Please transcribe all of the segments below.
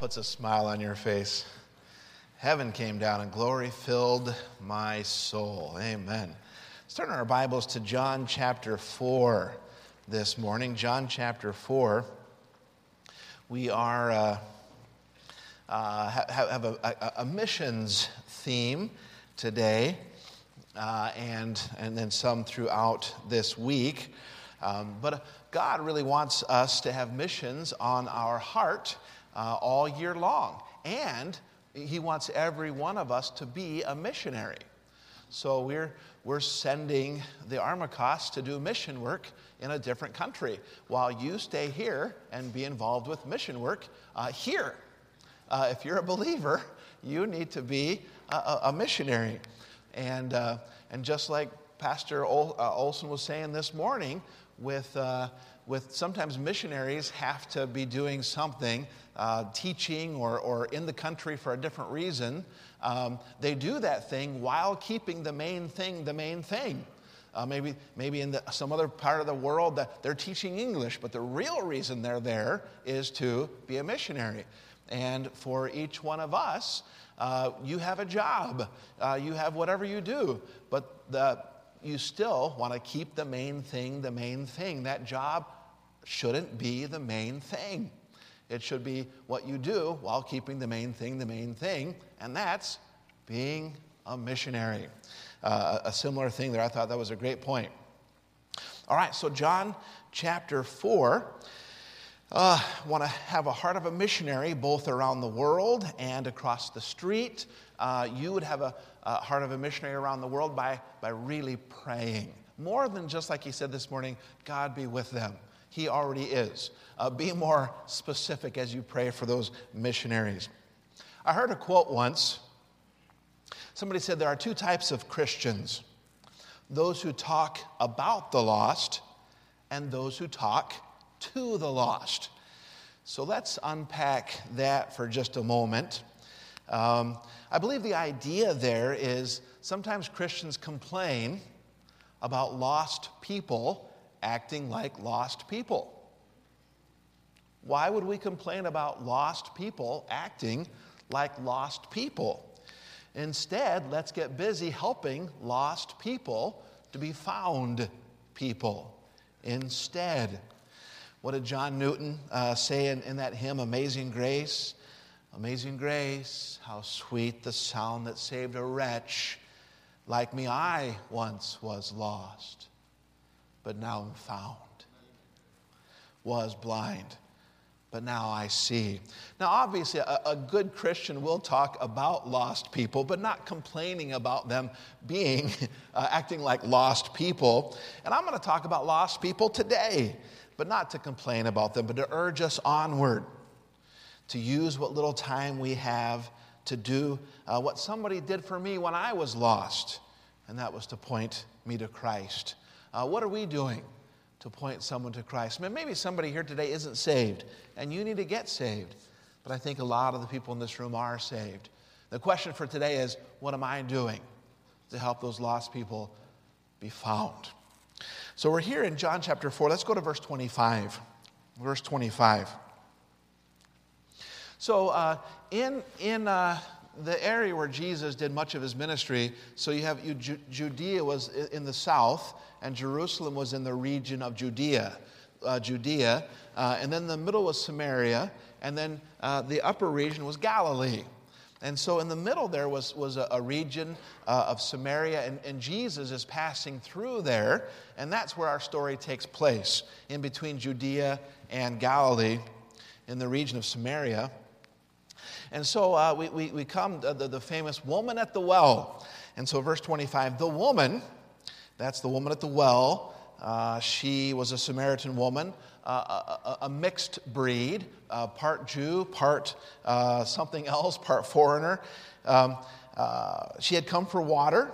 puts a smile on your face. Heaven came down and glory filled my soul. Amen. Let's turn our Bibles to John chapter 4 this morning. John chapter 4. We are have a missions theme today, and then some throughout this week. But God really wants us to have missions on our heart all year long, and He wants every one of us to be a missionary. So we're sending the Armacosts to do mission work in a different country, while you stay here and be involved with mission work here. If you're a believer, you need to be a missionary, and just like Pastor Olson was saying this morning, with sometimes missionaries have to be doing something, teaching or in the country for a different reason. They do that thing while keeping the main thing the main thing. Maybe in some other part of the world that they're teaching English, but the real reason they're there is to be a missionary. And for each one of us, you have a job, you have whatever you do, but you still want to keep the main thing the main thing. That job shouldn't be the main thing. It should be what you do while keeping the main thing, and that's being a missionary. A similar thing there. I thought that was a great point. All right, so John chapter 4. Want to have a heart of a missionary both around the world and across the street. You would have a heart of a missionary around the world by really praying. More than just like he said this morning, God be with them. He already is. Be more specific as you pray for those missionaries. I heard a quote once. Somebody said there are two types of Christians: those who talk about the lost and those who talk to the lost. So let's unpack that for just a moment. I believe the idea there is sometimes Christians complain about lost people acting like lost people. Why would we complain about lost people acting like lost people? Instead, let's get busy helping lost people to be found people instead. What did John Newton say in that hymn, Amazing Grace? Amazing grace, how sweet the sound that saved a wretch. Like me, I once was lost, but now am found. Was blind, but now I see. Now, obviously, a good Christian will talk about lost people, but not complaining about them being, acting like lost people. And I'm going to talk about lost people today, but not to complain about them, but to urge us onward, to use what little time we have to do what somebody did for me when I was lost, and that was to point me to Christ. What are we doing to point someone to Christ? Maybe somebody here today isn't saved, and you need to get saved, but I think a lot of the people in this room are saved. The question for today is, what am I doing to help those lost people be found? So we're here in John chapter 4. Let's go to verse 25. Verse 25. So in the area where Jesus did much of his ministry, so you have Judea was in the south, and Jerusalem was in the region of Judea. And then the middle was Samaria, and then the upper region was Galilee. And so in the middle there was a region of Samaria, and Jesus is passing through there, and that's where our story takes place, in between Judea and Galilee, in the region of Samaria. And so we come to the famous woman at the well. And so verse 25, the woman, that's the woman at the well, she was a Samaritan woman, a mixed breed, part Jew, part something else, part foreigner. She had come for water,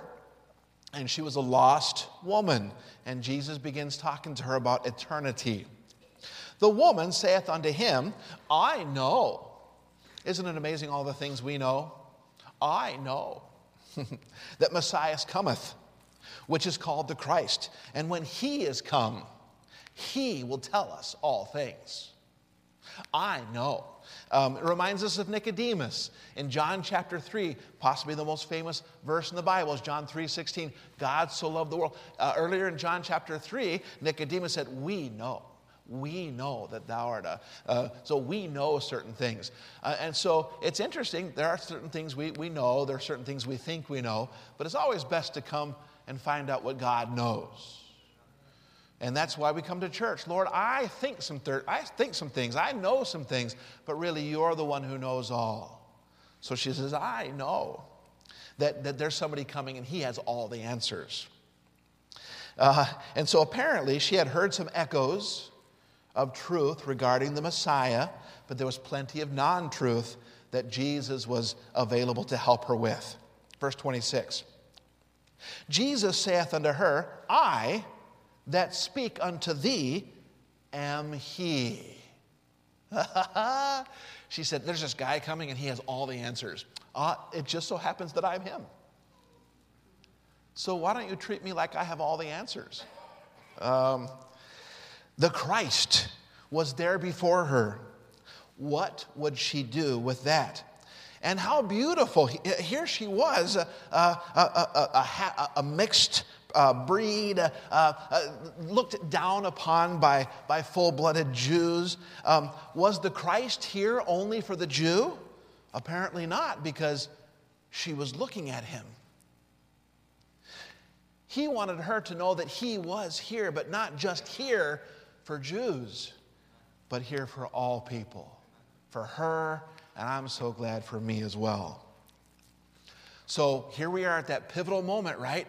and she was a lost woman. And Jesus begins talking to her about eternity. The woman saith unto him, I know. Isn't it amazing all the things we know? I know that Messiah cometh, which is called the Christ. And when he is come, he will tell us all things. I know. It reminds us of Nicodemus in John chapter 3, possibly the most famous verse in the Bible is John 3:16. God so loved the world. Earlier in John chapter 3, Nicodemus said, we know. We know that thou art a... so we know certain things. And so it's interesting. There are certain things we know. There are certain things we think we know. But it's always best to come and find out what God knows. And that's why we come to church. Lord, I think some things. I know some things. But really, you're the one who knows all. So she says, I know that there's somebody coming and he has all the answers. And so apparently she had heard some echoes of truth regarding the Messiah, but there was plenty of non-truth that Jesus was available to help her with. Verse 26, Jesus saith unto her, I that speak unto thee am he. She said, there's this guy coming and he has all the answers. It just so happens that I'm him. So why don't you treat me like I have all the answers? The Christ was there before her. What would she do with that? And how beautiful. Here she was, a mixed breed, looked down upon by full-blooded Jews. Was the Christ here only for the Jew? Apparently not, because she was looking at him. He wanted her to know that he was here, but not just here for Jews, but here for all people, for her, and I'm so glad for me as well. So here we are at that pivotal moment, right?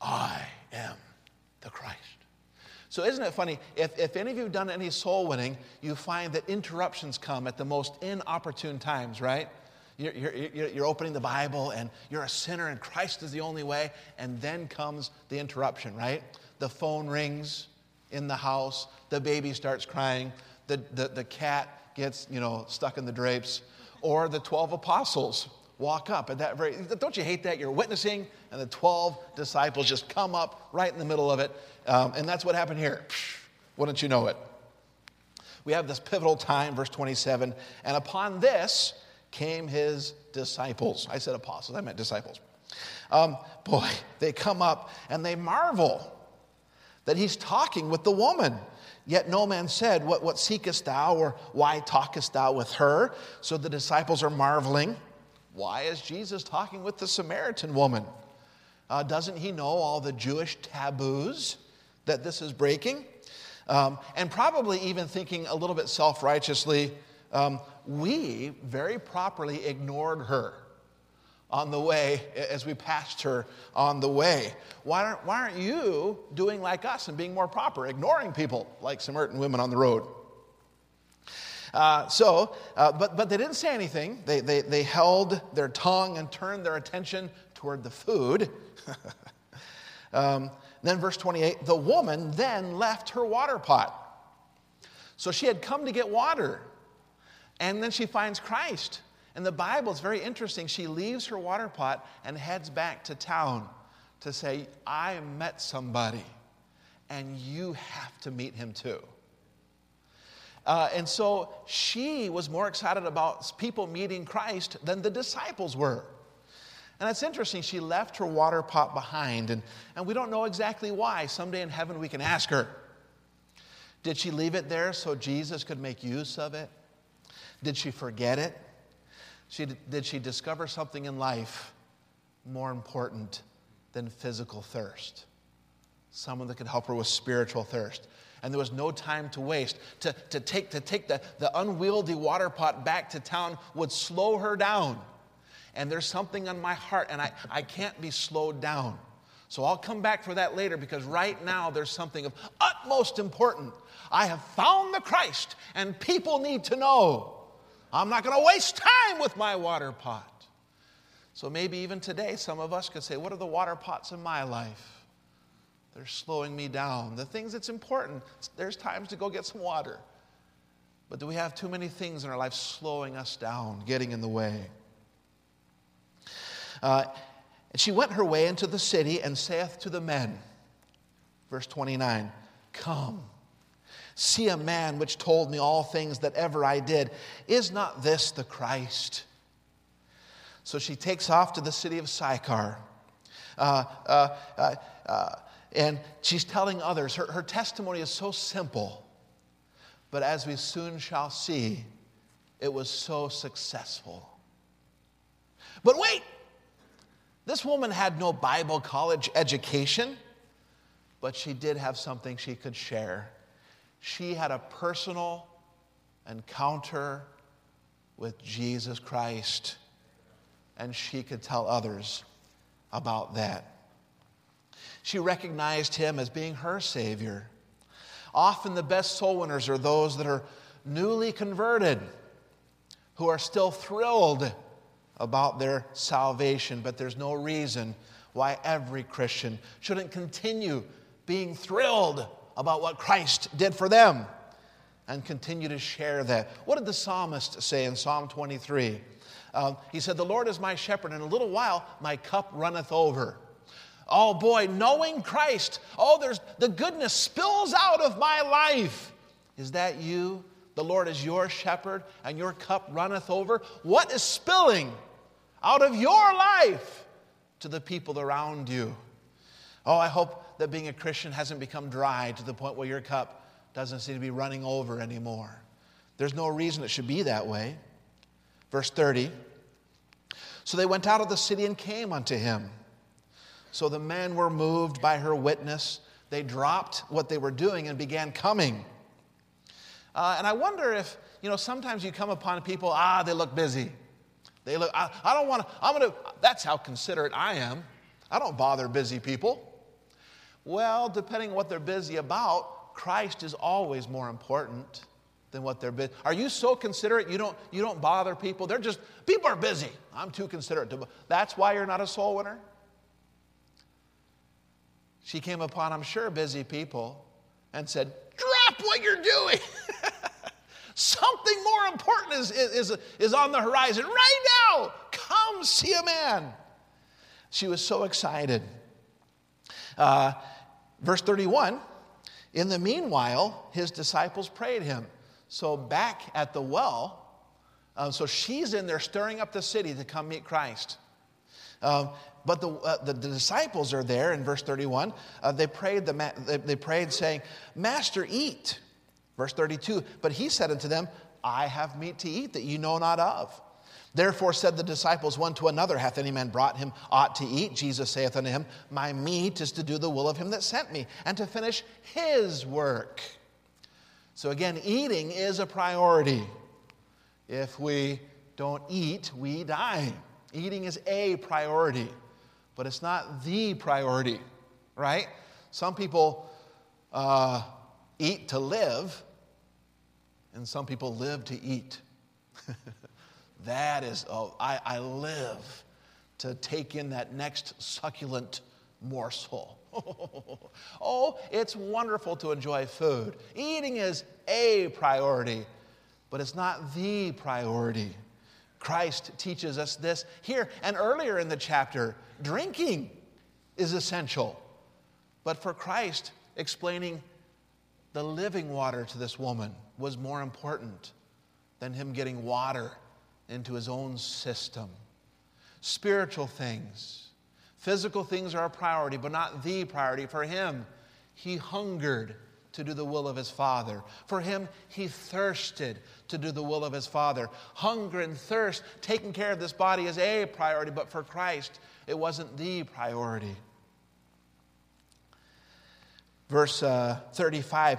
I am the Christ. So isn't it funny, if any of you have done any soul winning, you find that interruptions come at the most inopportune times, right? You're opening the Bible, and you're a sinner, and Christ is the only way, and then comes the interruption, right? The phone rings in the house, the baby starts crying, the cat gets, stuck in the drapes, or the 12 apostles walk up at that very... Don't you hate that? You're witnessing, and the 12 disciples just come up right in the middle of it, and that's what happened here. Wouldn't you know it? We have this pivotal time, verse 27, and upon this... came his disciples. I said apostles, I meant disciples. They come up and they marvel that he's talking with the woman. Yet no man said, what seekest thou, or why talkest thou with her? So the disciples are marveling. Why is Jesus talking with the Samaritan woman? Doesn't he know all the Jewish taboos that this is breaking? And probably even thinking a little bit self-righteously, we very properly ignored her on the way, as we passed her on the way. Why aren't you doing like us and being more proper, ignoring people like Samaritan women on the road? But they didn't say anything. They held their tongue and turned their attention toward the food. Then verse 28, the woman then left her water pot. So she had come to get water. And then she finds Christ. And the Bible is very interesting. She leaves her water pot and heads back to town to say, I met somebody, and you have to meet him too. And so she was more excited about people meeting Christ than the disciples were. And it's interesting. She left her water pot behind, and we don't know exactly why. Someday in heaven we can ask her. Did she leave it there so Jesus could make use of it? Did she forget it? Did she discover something in life more important than physical thirst? Someone that could help her with spiritual thirst. And there was no time to waste. To take the unwieldy water pot back to town would slow her down. And there's something on my heart, and I can't be slowed down. So I'll come back for that later, because right now there's something of utmost importance. I have found the Christ, and people need to know. I'm not going to waste time with my water pot. So maybe even today, some of us could say, what are the water pots in my life? They're slowing me down. The things that's important, there's times to go get some water. But do we have too many things in our life slowing us down, getting in the way? And she went her way into the city and saith to the men, verse 29, come. See a man which told me all things that ever I did. Is not this the Christ? So she takes off to the city of Sychar. And she's telling others. Her testimony is so simple. But as we soon shall see, it was so successful. But wait! This woman had no Bible college education, but she did have something she could share. She had a personal encounter with Jesus Christ, and she could tell others about that. She recognized him as being her Savior. Often the best soul winners are those that are newly converted, who are still thrilled about their salvation, but there's no reason why every Christian shouldn't continue being thrilled about what Christ did for them and continue to share that. What did the psalmist say in Psalm 23? He said, "The Lord is my shepherd, and in a little while my cup runneth over." Oh boy, knowing Christ, there's the goodness spills out of my life. Is that you? The Lord is your shepherd, and your cup runneth over. What is spilling out of your life to the people around you? Oh, I hope that being a Christian hasn't become dry to the point where your cup doesn't seem to be running over anymore. There's no reason it should be that way. Verse 30, so they went out of the city and came unto him. So the men were moved by her witness. They dropped what they were doing and began coming. And I wonder if, sometimes you come upon people, they look busy. They look, I don't want to, that's how considerate I am. I don't bother busy people. Well, depending on what they're busy about, Christ is always more important than what they're busy. Are you so considerate you don't bother people? People are busy. I'm too considerate. That's why you're not a soul winner? She came upon, I'm sure, busy people and said, drop what you're doing. Something more important is on the horizon right now. Come see a man. She was so excited. Verse 31, in the meanwhile, his disciples prayed him. So back at the well, so she's in there stirring up the city to come meet Christ. But the disciples are there in verse 31. They prayed saying, Master, eat. Verse 32, but he said unto them, I have meat to eat that ye know not of. Therefore said the disciples one to another, hath any man brought him aught to eat? Jesus saith unto him, my meat is to do the will of him that sent me, and to finish his work. So again, eating is a priority. If we don't eat, we die. Eating is a priority, but it's not the priority, right? Some people eat to live, and some people live to eat. That is, I live to take in that next succulent morsel. It's wonderful to enjoy food. Eating is a priority, but it's not the priority. Christ teaches us this here and earlier in the chapter. Drinking is essential. But for Christ, explaining the living water to this woman was more important than him getting water into his own system. Spiritual things, physical things are a priority, but not the priority. For him, he hungered to do the will of his Father. For him, he thirsted to do the will of his Father. Hunger and thirst, taking care of this body is a priority, but for Christ, it wasn't the priority. Verse 35,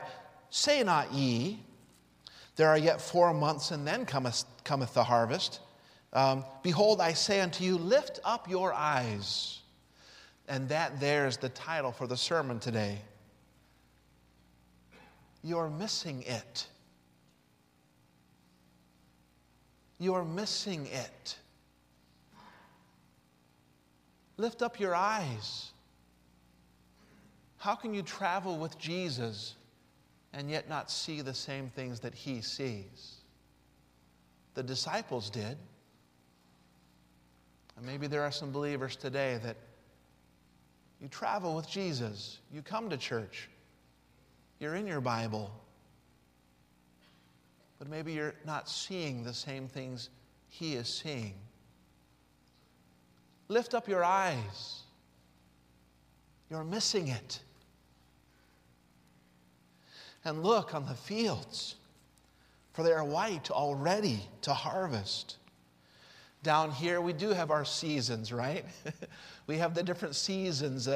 say not ye, there are yet 4 months, and then cometh the harvest. Behold, I say unto you, lift up your eyes. And that there is the title for the sermon today. You're missing it. You're missing it. Lift up your eyes. How can you travel with Jesus and yet not see the same things that he sees? The disciples did. And maybe there are some believers today that you travel with Jesus, you come to church, you're in your Bible, but maybe you're not seeing the same things he is seeing. Lift up your eyes. You're missing it. And look on the fields, for they are white already to harvest. Down here, we do have our seasons, right? We have the different seasons.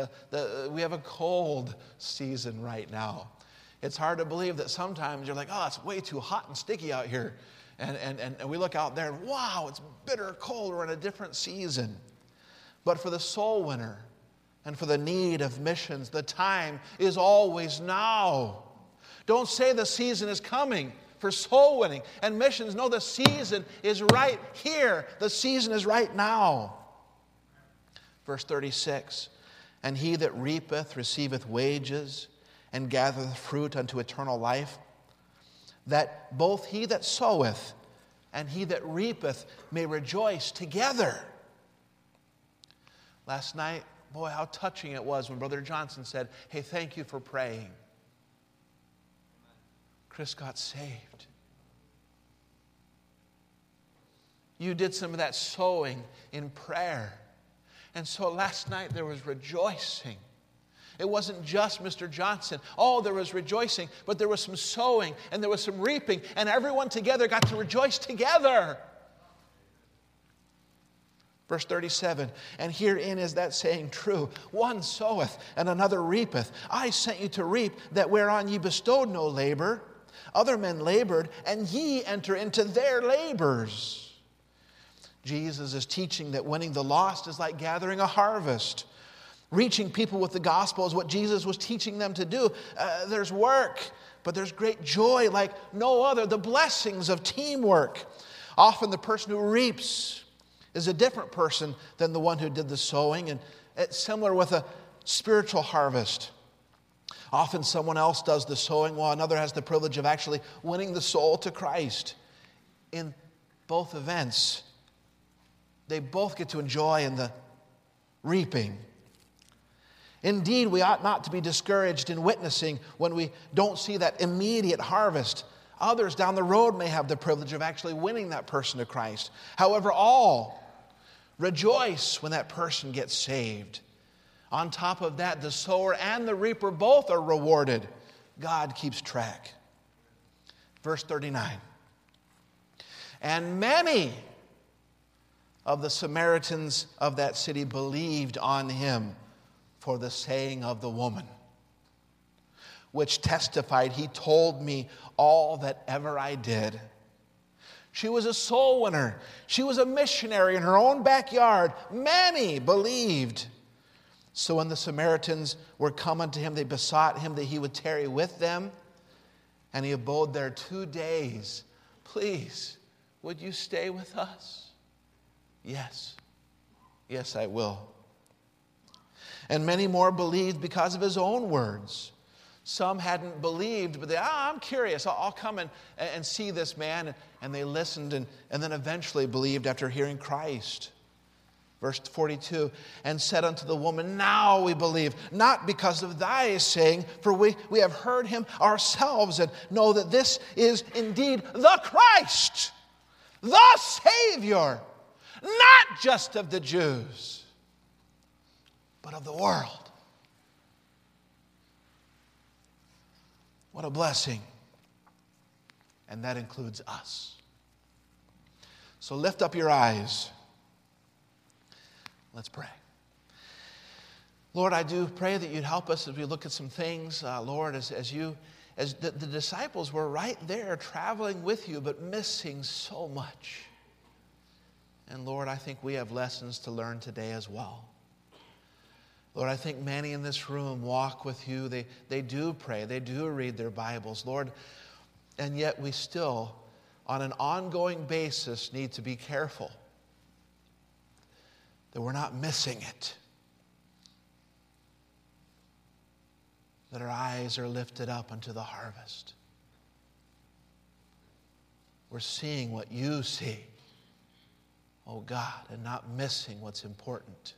We have a cold season right now. It's hard to believe that sometimes you're like, oh, it's way too hot and sticky out here. And we look out there and, wow, it's bitter cold. We're in a different season. But for the soul winner and for the need of missions, the time is always now. Don't say the season is coming for soul winning and missions. No, the season is right here. The season is right now. Verse 36, and he that reapeth receiveth wages and gathereth fruit unto eternal life, that both he that soweth and he that reapeth may rejoice together. Last night, boy, how touching it was when Brother Johnson said, hey, thank you for praying. Chris got saved. You did some of that sowing in prayer. And so last night there was rejoicing. It wasn't just Mr. Johnson. Oh, there was rejoicing, but there was some sowing and there was some reaping, and everyone together got to rejoice together. Verse 37, and herein is that saying true, one soweth and another reapeth. I sent you to reap that whereon ye bestowed no labor. Other men labored, and ye enter into their labors. Jesus is teaching that winning the lost is like gathering a harvest. Reaching people with the gospel is what Jesus was teaching them to do. There's work, but there's great joy like no other. The blessings of teamwork. Often the person who reaps is a different person than the one who did the sowing. And it's similar with a spiritual harvest. Often someone else does the sowing while another has the privilege of actually winning the soul to Christ. In both events, they both get to enjoy in the reaping. Indeed, we ought not to be discouraged in witnessing when we don't see that immediate harvest. Others down the road may have the privilege of actually winning that person to Christ. However, all rejoice when that person gets saved. On top of that, the sower and the reaper both are rewarded. God keeps track. Verse 39. And many of the Samaritans of that city believed on him for the saying of the woman, which testified, he told me all that ever I did. She was a soul winner. She was a missionary in her own backyard. Many believed. So when the Samaritans were come unto him, they besought him that he would tarry with them. And he abode there 2 days. Please, would you stay with us? Yes. Yes, I will. And many more believed because of his own words. Some hadn't believed, but they, I'm curious. I'll come and see this man. And they listened and then eventually believed after hearing Christ. Verse 42, and said unto the woman, now we believe, not because of thy saying, for we have heard him ourselves and know that this is indeed the Christ, the Savior. Not just of the Jews, but of the world. What a blessing. And that includes us. So lift up your eyes. Let's pray. Lord, I do pray that you'd help us as we look at some things. Lord, as the disciples were right there traveling with you, but missing so much. And Lord, I think we have lessons to learn today as well. Lord, I think many in this room walk with you. They do pray. They do read their Bibles, Lord. And yet we still, on an ongoing basis, need to be careful that we're not missing it. That our eyes are lifted up unto the harvest. We're seeing what you see. Oh God, and not missing what's important.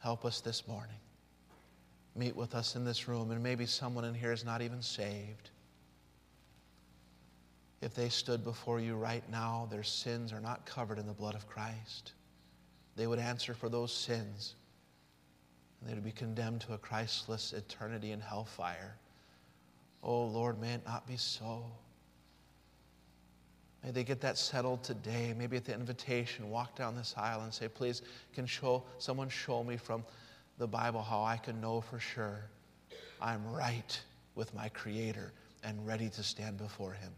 Help us this morning. Meet with us in this room, and maybe someone in here is not even saved. if they stood before you right now, their sins are not covered in the blood of Christ. They would answer for those sins, and they would be condemned to a Christless eternity in hellfire. Oh, Lord, may it not be so. May they get that settled today. Maybe at the invitation, walk down this aisle and say, please, can someone show me from the Bible how I can know for sure I'm right with my Creator and ready to stand before Him.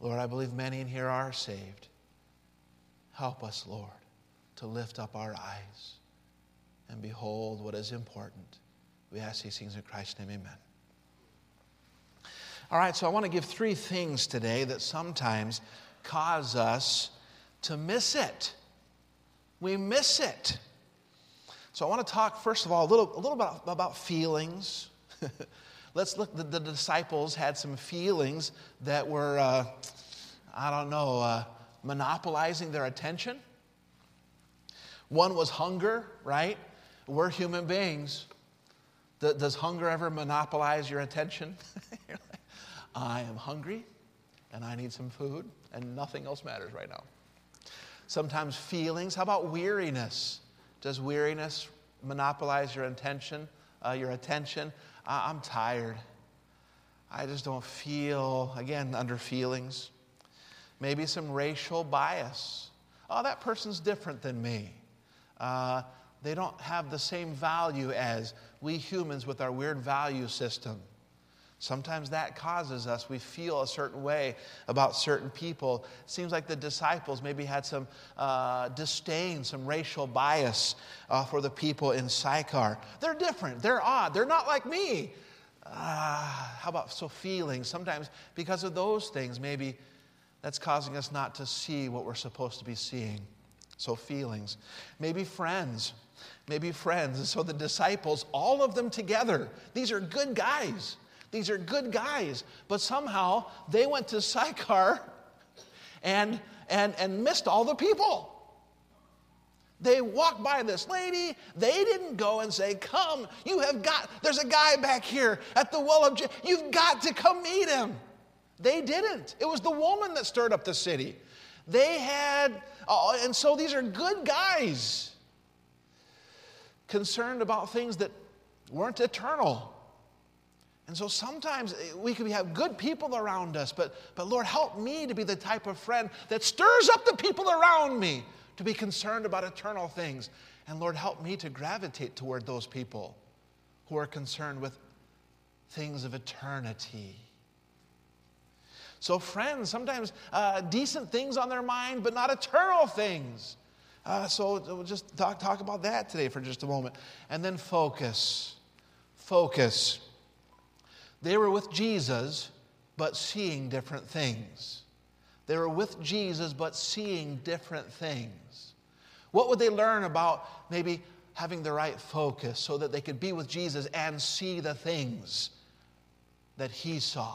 Lord, I believe many in here are saved. Help us, Lord, to lift up our eyes and behold what is important. We ask these things in Christ's name, amen. All right, so I want to give three things today that sometimes cause us to miss it. We miss it. So I want to talk, first of all, a little about feelings. Let's look, the disciples had some feelings that were, monopolizing their attention. One was hunger, right? We're human beings. Does hunger ever monopolize your attention? You're like, I am hungry, and I need some food, and nothing else matters right now. Sometimes feelings. How about weariness? Does weariness monopolize your attention? I'm tired. I just don't feel, again, under feelings. Maybe some racial bias. Oh, that person's different than me. They don't have the same value as we humans with our weird value system. Sometimes that causes us, we feel a certain way about certain people. It seems like the disciples maybe had some disdain, some racial bias for the people in Sychar. They're different, they're odd, they're not like me. Feelings? Sometimes because of those things, maybe that's causing us not to see what we're supposed to be seeing. So feelings. Maybe friends. And so the disciples, all of them together, these are good guys. But somehow they went to Sychar and missed all the people. They walked by this lady. They didn't go and say, come, there's a guy back here at the well of you've got to come meet him. They didn't. It was the woman that stirred up the city. And so these are good guys concerned about things that weren't eternal. And so sometimes we can have good people around us, but Lord, help me to be the type of friend that stirs up the people around me to be concerned about eternal things. And Lord, help me to gravitate toward those people who are concerned with things of eternity. So friends, sometimes decent things on their mind, but not eternal things. So we'll just talk about that today for just a moment. And then focus. They were with Jesus, but seeing different things. What would they learn about maybe having the right focus so that they could be with Jesus and see the things that He saw?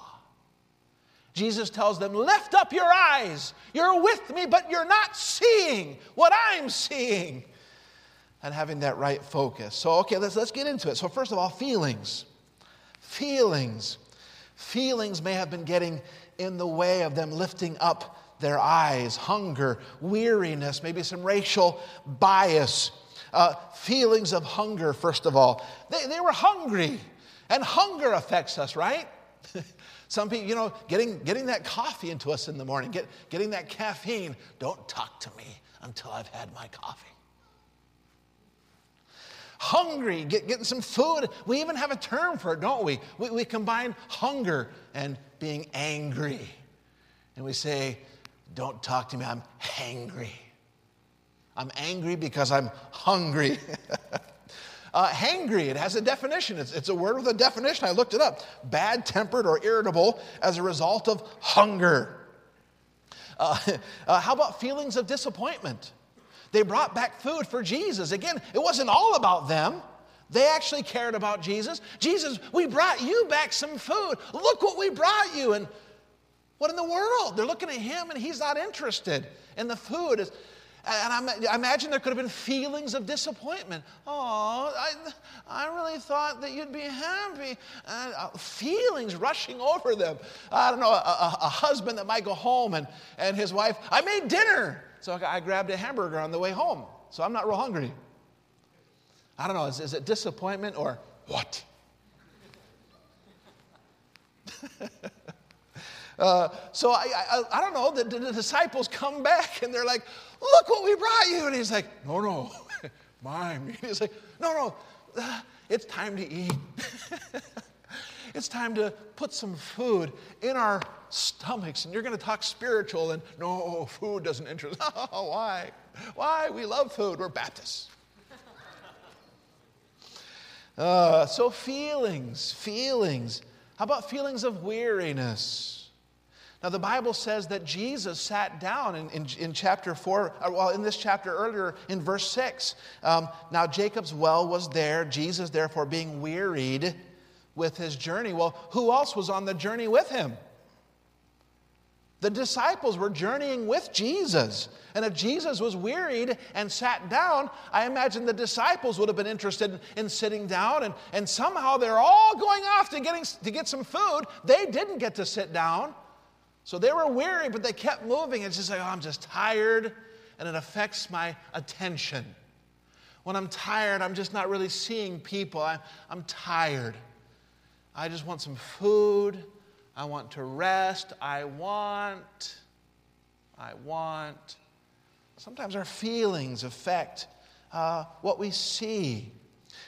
Jesus tells them, lift up your eyes. You're with me, but you're not seeing what I'm seeing. And having that right focus. So, okay, let's get into it. So first of all, feelings. Feelings may have been getting in the way of them lifting up their eyes. Hunger, weariness, maybe some racial bias. Feelings of hunger, first of all. They were hungry. And hunger affects us, right? Some people, getting that coffee into us in the morning, getting that caffeine. Don't talk to me until I've had my coffee. Hungry, getting some food. We even have a term for it, don't we? We combine hunger and being angry. And we say, don't talk to me, I'm hangry. I'm angry because I'm hungry. Hangry, it has a definition. It's a word with a definition. I looked it up. Bad-tempered or irritable as a result of hunger. How about feelings of disappointment? They brought back food for Jesus. Again, it wasn't all about them. They actually cared about Jesus. Jesus, we brought you back some food. Look what we brought you. And what in the world? They're looking at him and he's not interested in the food. And I imagine there could have been feelings of disappointment. Oh, I really thought that you'd be happy. Feelings rushing over them. I don't know, a husband that might go home and his wife, I made dinner. So I grabbed a hamburger on the way home. So I'm not real hungry. I don't know, is it disappointment or what? So I don't know, the disciples come back and they're like, look what we brought you. And he's like, no, my meat. He's like, no, it's time to eat. It's time to put some food in our stomachs. And you're going to talk spiritual and no, food doesn't interest. Oh, why? Why? We love food. We're Baptists. So feelings. How about feelings of weariness? Now, the Bible says that Jesus sat down in chapter 4, well, in this chapter earlier, in verse 6. Now, Jacob's well was there, Jesus, therefore, being wearied with his journey. Well, who else was on the journey with him? The disciples were journeying with Jesus. And if Jesus was wearied and sat down, I imagine the disciples would have been interested in sitting down. And somehow they're all going off to get some food. They didn't get to sit down. So they were weary, but they kept moving. It's just like, oh, I'm just tired, and it affects my attention. When I'm tired, I'm just not really seeing people. I'm tired. I just want some food. I want to rest. I want. Sometimes our feelings affect what we see.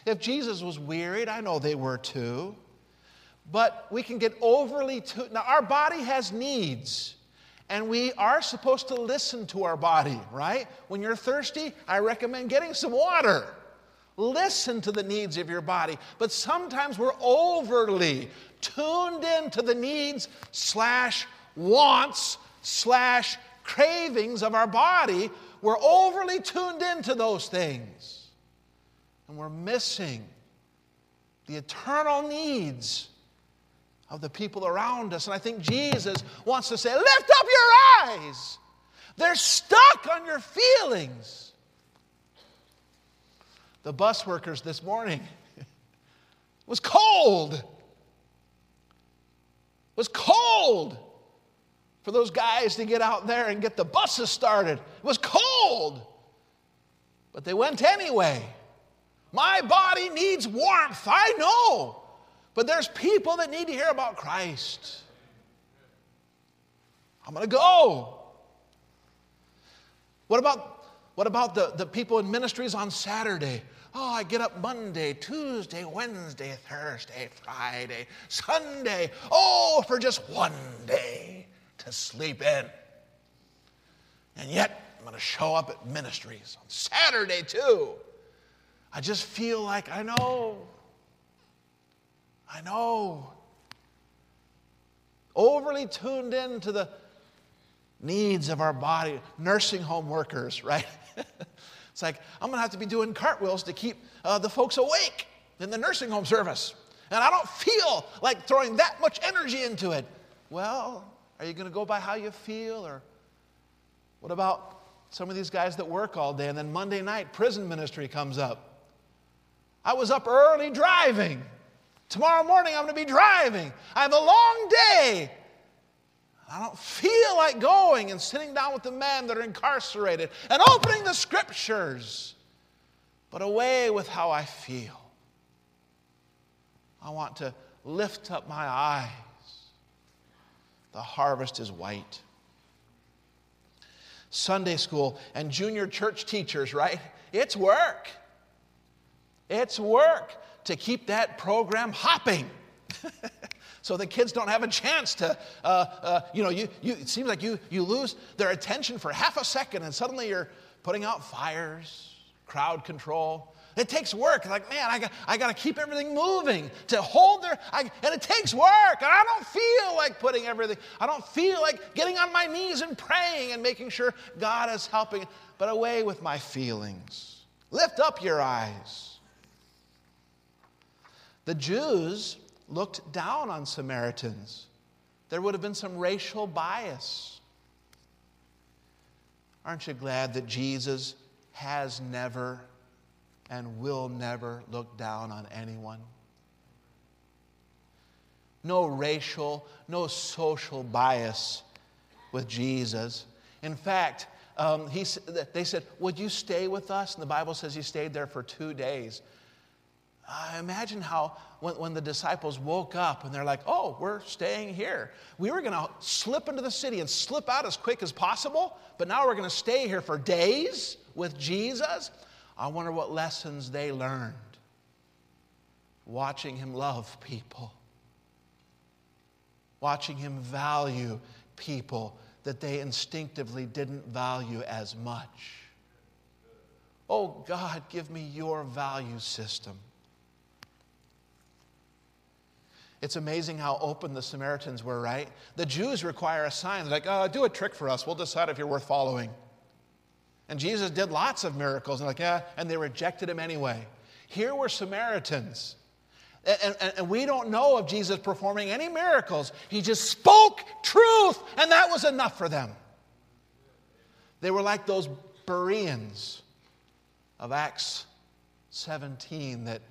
If Jesus was wearied, I know they were too. But we can get overly too... Now, our body has needs, and we are supposed to listen to our body, right? When you're thirsty, I recommend getting some water. Listen to the needs of your body. But sometimes we're overly tuned into the needs /wants/cravings of our body. We're overly tuned into those things, and we're missing the eternal needs of the people around us. And I think Jesus wants to say, lift up your eyes. They're stuck on your feelings. The bus workers this morning, it was cold. It was cold for those guys to get out there and get the buses started. It was cold. But they went anyway. My body needs warmth, I know. But there's people that need to hear about Christ. I'm going to go. What about the people in ministries on Saturday? Oh, I get up Monday, Tuesday, Wednesday, Thursday, Friday, Sunday. Oh, for just one day to sleep in. And yet, I'm going to show up at ministries on Saturday too. I just feel like I know. Overly tuned in to the needs of our body. Nursing home workers, right? It's like, I'm going to have to be doing cartwheels to keep the folks awake in the nursing home service. And I don't feel like throwing that much energy into it. Well, are you going to go by how you feel? Or what about some of these guys that work all day and then Monday night prison ministry comes up? I was up early driving. Tomorrow morning, I'm going to be driving. I have a long day. I don't feel like going and sitting down with the men that are incarcerated and opening the scriptures, but away with how I feel. I want to lift up my eyes. The harvest is white. Sunday school and junior church teachers, right? It's work. It's work to keep that program hopping. So the kids don't have a chance to, it seems like you lose their attention for half a second and suddenly you're putting out fires, crowd control. It takes work. Like, man, I got to keep everything moving to hold and it takes work. And I don't feel like putting everything, I don't feel like getting on my knees and praying and making sure God is helping. But away with my feelings. Lift up your eyes. The Jews looked down on Samaritans. There would have been some racial bias. Aren't you glad that Jesus has never and will never look down on anyone? No racial, no social bias with Jesus. In fact, they said, would you stay with us? And the Bible says he stayed there for 2 days. Imagine how when the disciples woke up and they're like, oh, we're staying here. We were going to slip into the city and slip out as quick as possible, but now we're going to stay here for days with Jesus. I wonder what lessons they learned watching him love people, watching him value people that they instinctively didn't value as much. Oh, God, give me your value system. It's amazing how open the Samaritans were, right? The Jews require a sign. They're like, do a trick for us. We'll decide if you're worth following. And Jesus did lots of miracles. And like, yeah, and they rejected him anyway. Here were Samaritans. And we don't know of Jesus performing any miracles. He just spoke truth, and that was enough for them. They were like those Bereans of Acts 17 that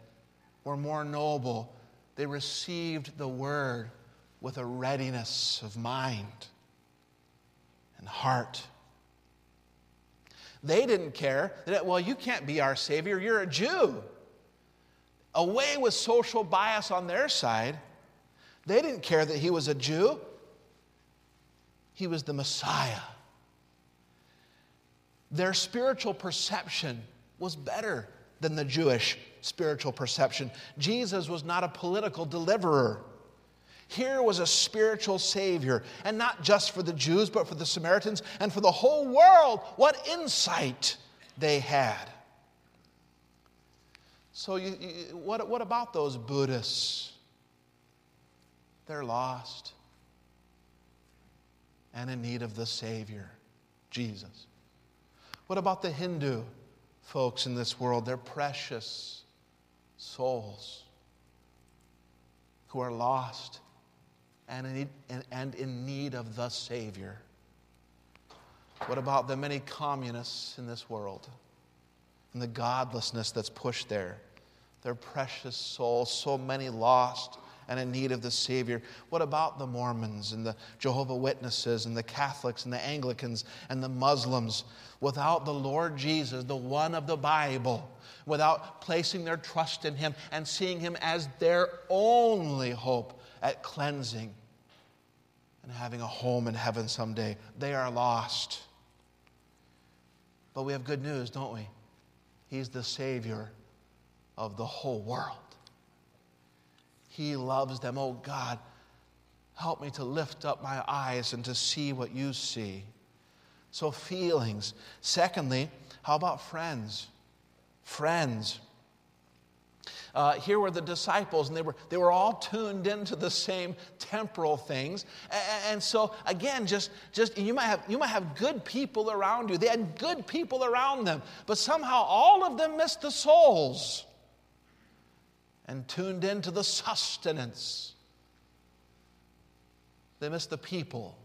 were more noble. They received the word with a readiness of mind and heart. They didn't care that, well, you can't be our Savior, you're a Jew. Away with social bias on their side. They didn't care that he was a Jew. He was the Messiah. Their spiritual perception was better than the Jewish spiritual perception. Jesus was not a political deliverer. Here was a spiritual Savior, and not just for the Jews, but for the Samaritans and for the whole world. What insight they had. So what about those Buddhists? They're lost and in need of the Savior, Jesus. What about the Hindu folks in this world? They're precious souls who are lost and in need of the Savior. What about the many communists in this world and the godlessness that's pushed there? Their precious souls, so many lost and in need of the Savior. What about the Mormons and the Jehovah's Witnesses and the Catholics and the Anglicans and the Muslims? Without the Lord Jesus, the one of the Bible, without placing their trust in him and seeing him as their only hope at cleansing and having a home in heaven someday, they are lost. But we have good news, don't we? He's the Savior of the whole world. He loves them. Oh, God, help me to lift up my eyes and to see what you see. So feelings. Secondly, how about friends? Friends. Here were the disciples, and they were all tuned into the same temporal things. And so, again, just you might have good people around you. They had good people around them, but somehow all of them missed the souls and tuned into the sustenance. They missed the people,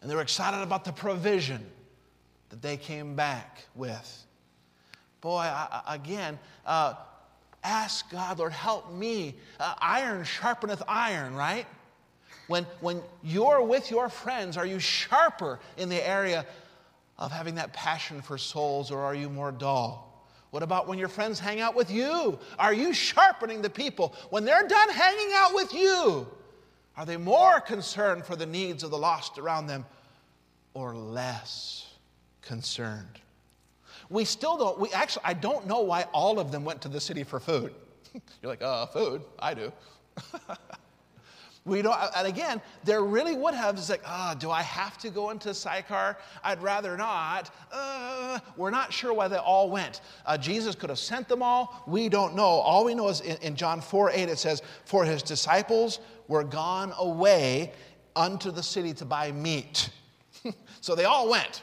and they were excited about the provision that they came back with. Boy, I ask God, Lord, help me. Iron sharpeneth iron, right? When you're with your friends, are you sharper in the area of having that passion for souls, or are you more dull? What about when your friends hang out with you? Are you sharpening the people? When they're done hanging out with you, are they more concerned for the needs of the lost around them or less concerned? We still don't, I don't know why all of them went to the city for food. You're like, food? I do. We don't, and again, there really would have, it's like, do I have to go into Sychar? I'd rather not. We're not sure why they all went. Jesus could have sent them all. We don't know. All we know is in John 4:8, it says, for his disciples were gone away unto the city to buy meat. So they all went.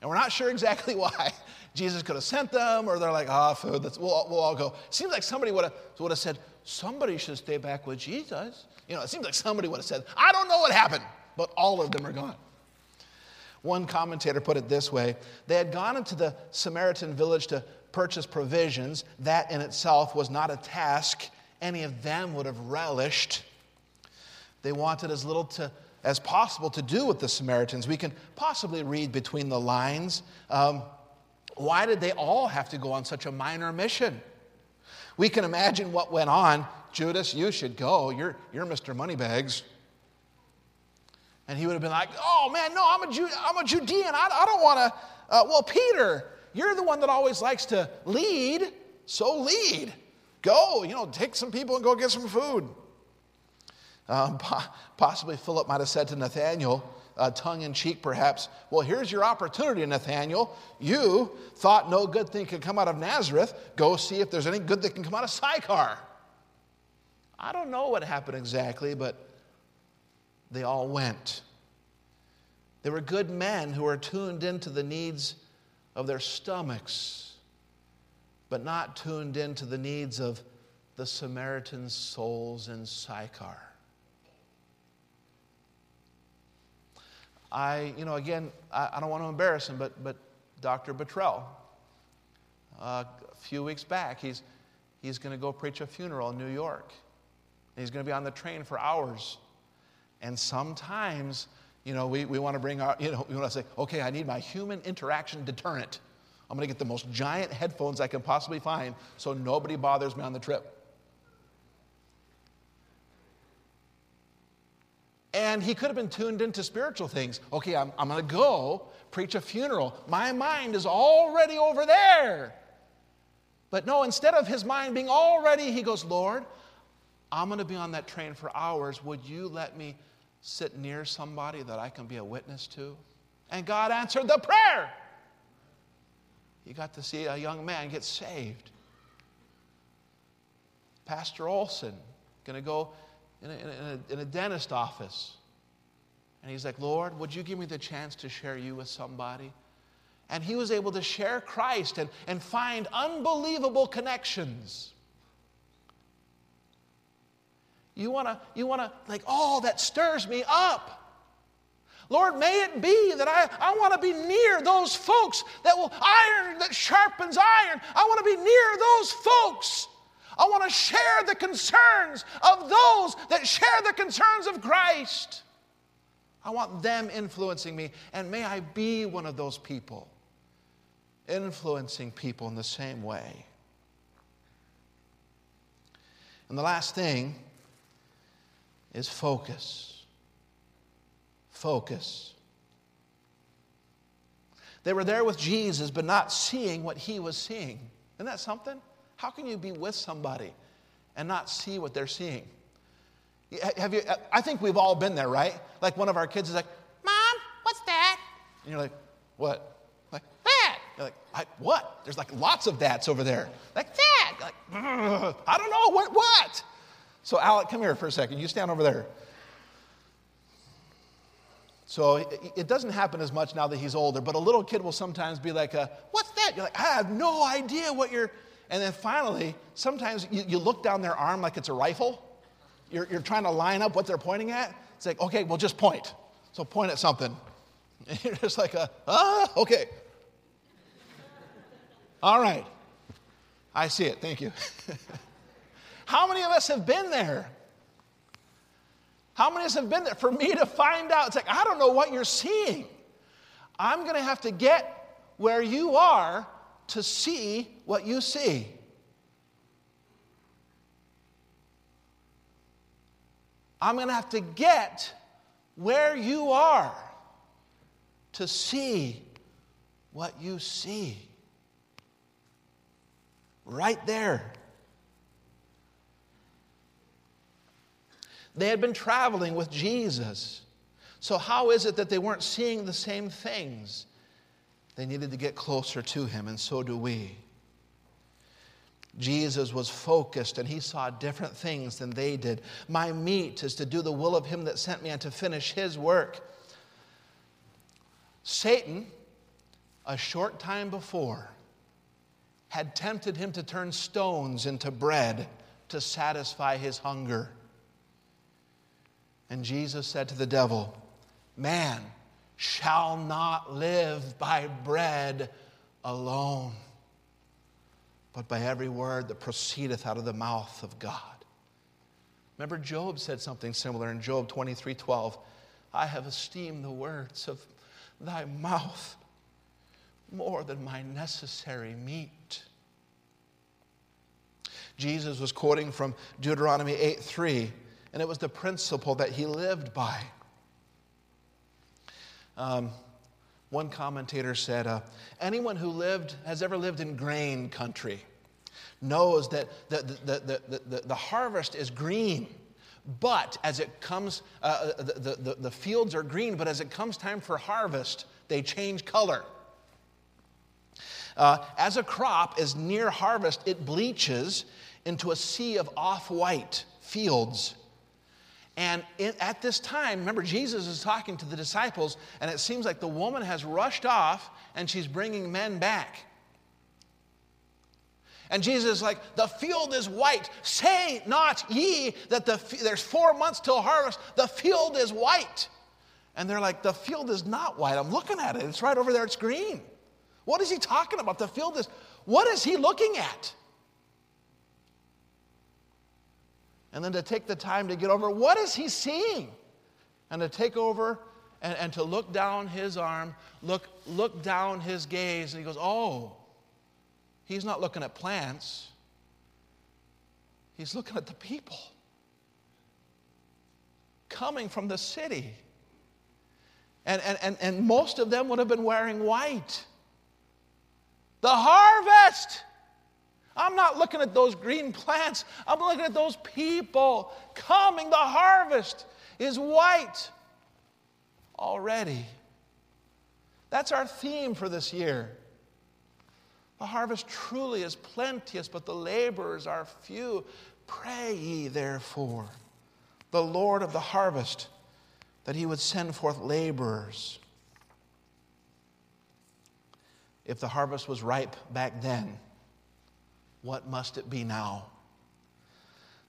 And we're not sure exactly why. Jesus could have sent them, or they're like, food, we'll all go. Seems like somebody would have said, somebody should stay back with Jesus. It seems like somebody would have said, I don't know what happened, but all of them are gone. One commentator put it this way: they had gone into the Samaritan village to purchase provisions. That in itself was not a task any of them would have relished. They wanted as little as possible to do with the Samaritans. We can possibly read between the lines. Why did they all have to go on such a minor mission? We can imagine what went on. Judas, you should go. You're Mr. Moneybags. And he would have been like, oh, man, no, I'm a Judean. I don't want to. Well, Peter, you're the one that always likes to lead. So lead. Go, take some people and go get some food. Possibly Philip might have said to Nathanael, tongue-in-cheek perhaps, well, here's your opportunity, Nathanael. You thought no good thing could come out of Nazareth. Go see if there's any good that can come out of Sychar. I don't know what happened exactly, but they all went. They were good men who were tuned into the needs of their stomachs, but not tuned into the needs of the Samaritan souls in Sychar. I don't want to embarrass him, but Dr. Betrell, a few weeks back, he's going to go preach a funeral in New York. And he's going to be on the train for hours. And sometimes, we want to bring our, we want to say, okay, I need my human interaction deterrent. I'm going to get the most giant headphones I can possibly find so nobody bothers me on the trip. And he could have been tuned into spiritual things. Okay, I'm going to go preach a funeral. My mind is already over there. But no, instead of his mind being already, he goes, Lord, I'm going to be on that train for hours. Would you let me sit near somebody that I can be a witness to? And God answered the prayer. He got to see a young man get saved. Pastor Olson, going to go in a dentist office. And he's like, Lord, would you give me the chance to share you with somebody? And he was able to share Christ and find unbelievable connections. You wanna like, oh, that stirs me up. Lord, may it be that I want to be near those folks that will iron that sharpens iron. I want to be near those folks. I want to share the concerns of those that share the concerns of Christ. I want them influencing me, and may I be one of those people, influencing people in the same way. And the last thing is focus. Focus. They were there with Jesus, but not seeing what he was seeing. Isn't that something? How can you be with somebody and not see what they're seeing? I think we've all been there, right? Like one of our kids is like, Mom, what's that? And you're like, what? Like, that. You're like, what? There's like lots of that's over there. Like, that. You're like, I don't know, what? So, Alec, come here for a second. You stand over there. So it doesn't happen as much now that he's older, but a little kid will sometimes be like, what's that? You're like, I have no idea what you're... And then finally, sometimes you look down their arm like it's a rifle. You're trying to line up what they're pointing at. It's like, okay, well, just point. So point at something. And you're just like, okay. All right. I see it. Thank you. How many of us have been there? How many of us have been there? For me to find out, it's like, I don't know what you're seeing. I'm going to have to get where you are to see what you see. I'm going to have to get where you are to see what you see. Right there. They had been traveling with Jesus. So how is it that they weren't seeing the same things? They needed to get closer to him, and so do we. Jesus was focused, and he saw different things than they did. My meat is to do the will of him that sent me and to finish his work. Satan, a short time before, had tempted him to turn stones into bread to satisfy his hunger. And Jesus said to the devil, Man, shall not live by bread alone, but by every word that proceedeth out of the mouth of God. Remember, Job said something similar in Job 23:12. I have esteemed the words of thy mouth more than my necessary meat. Jesus was quoting from Deuteronomy 8:3, and it was the principle that he lived by. One commentator said, anyone who has ever lived in grain country knows that the harvest is green, but as it comes, the fields are green, but as it comes time for harvest, they change color. As a crop is near harvest, it bleaches into a sea of off-white fields. And at this time, remember, Jesus is talking to the disciples, and it seems like the woman has rushed off, and she's bringing men back. And Jesus is like, the field is white. Say not ye that there's 4 months till harvest. The field is white. And they're like, the field is not white. I'm looking at it. It's right over there. It's green. What is he talking about? The field is, what is he looking at? And then to take the time to get over, what is he seeing? And to take over and to look down his arm, look down his gaze, and he goes, oh, he's not looking at plants. He's looking at the people coming from the city. And most of them would have been wearing white. The harvest. I'm not looking at those green plants. I'm looking at those people coming. The harvest is white already. That's our theme for this year. The harvest truly is plenteous, but the laborers are few. Pray ye therefore the Lord of the harvest that he would send forth laborers. If the harvest was ripe back then, what must it be now?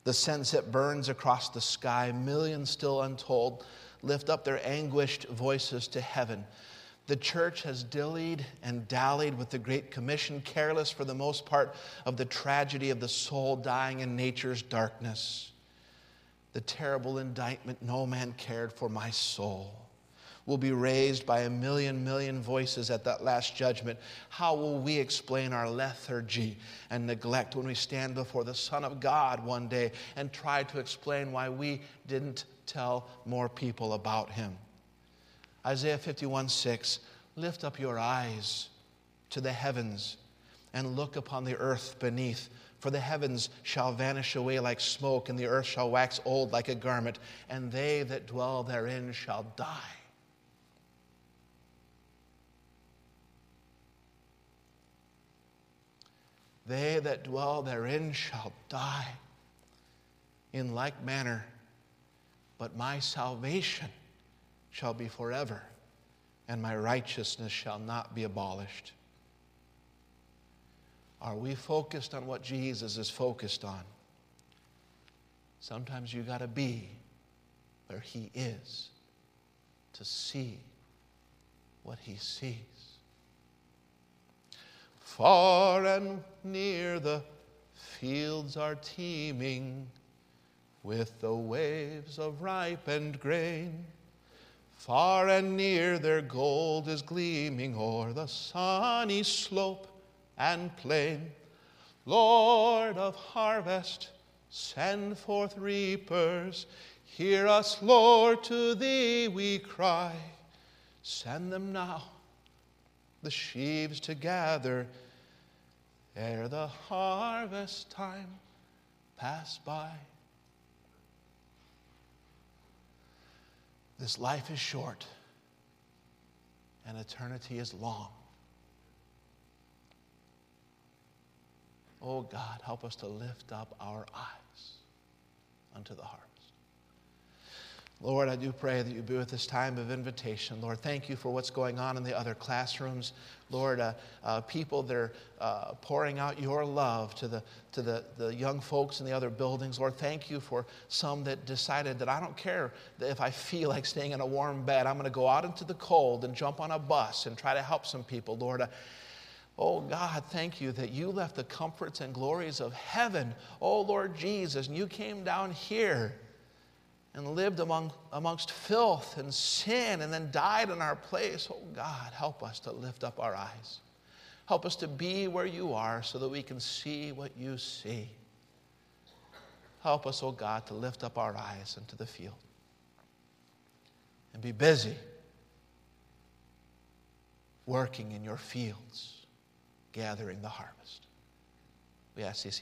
The sunset burns across the sky. Millions still untold lift up their anguished voices to heaven. The church has dillied and dallied with the Great Commission, careless for the most part of the tragedy of the soul dying in nature's darkness. The terrible indictment, no man cared for my soul, will be raised by a million voices at that last judgment. How will we explain our lethargy and neglect when we stand before the Son of God one day and try to explain why we didn't tell more people about him? Isaiah 51:6, lift up your eyes to the heavens and look upon the earth beneath. For the heavens shall vanish away like smoke, and the earth shall wax old like a garment, and they that dwell therein shall die. They that dwell therein shall die in like manner, but my salvation shall be forever, and my righteousness shall not be abolished. Are we focused on what Jesus is focused on? Sometimes you got to be where he is to see what he sees. Far and near the fields are teeming with the waves of ripened grain. Far and near their gold is gleaming o'er the sunny slope and plain. Lord of harvest, send forth reapers. Hear us, Lord, to thee we cry. Send them now, the sheaves to gather, ere the harvest time pass by. This life is short and eternity is long. Oh God, help us to lift up our eyes unto the harvest. Lord, I do pray that you be with this time of invitation. Lord, thank you for what's going on in the other classrooms. Lord, people that are pouring out your love to the young folks in the other buildings. Lord, thank you for some that decided that I don't care if I feel like staying in a warm bed. I'm going to go out into the cold and jump on a bus and try to help some people. Lord, oh, God, thank you that you left the comforts and glories of heaven. Oh, Lord Jesus, and you came down here and lived amongst filth and sin and then died in our place. Oh, God, help us to lift up our eyes. Help us to be where you are so that we can see what you see. Help us, oh, God, to lift up our eyes into the field and be busy working in your fields, gathering the harvest. We ask these things.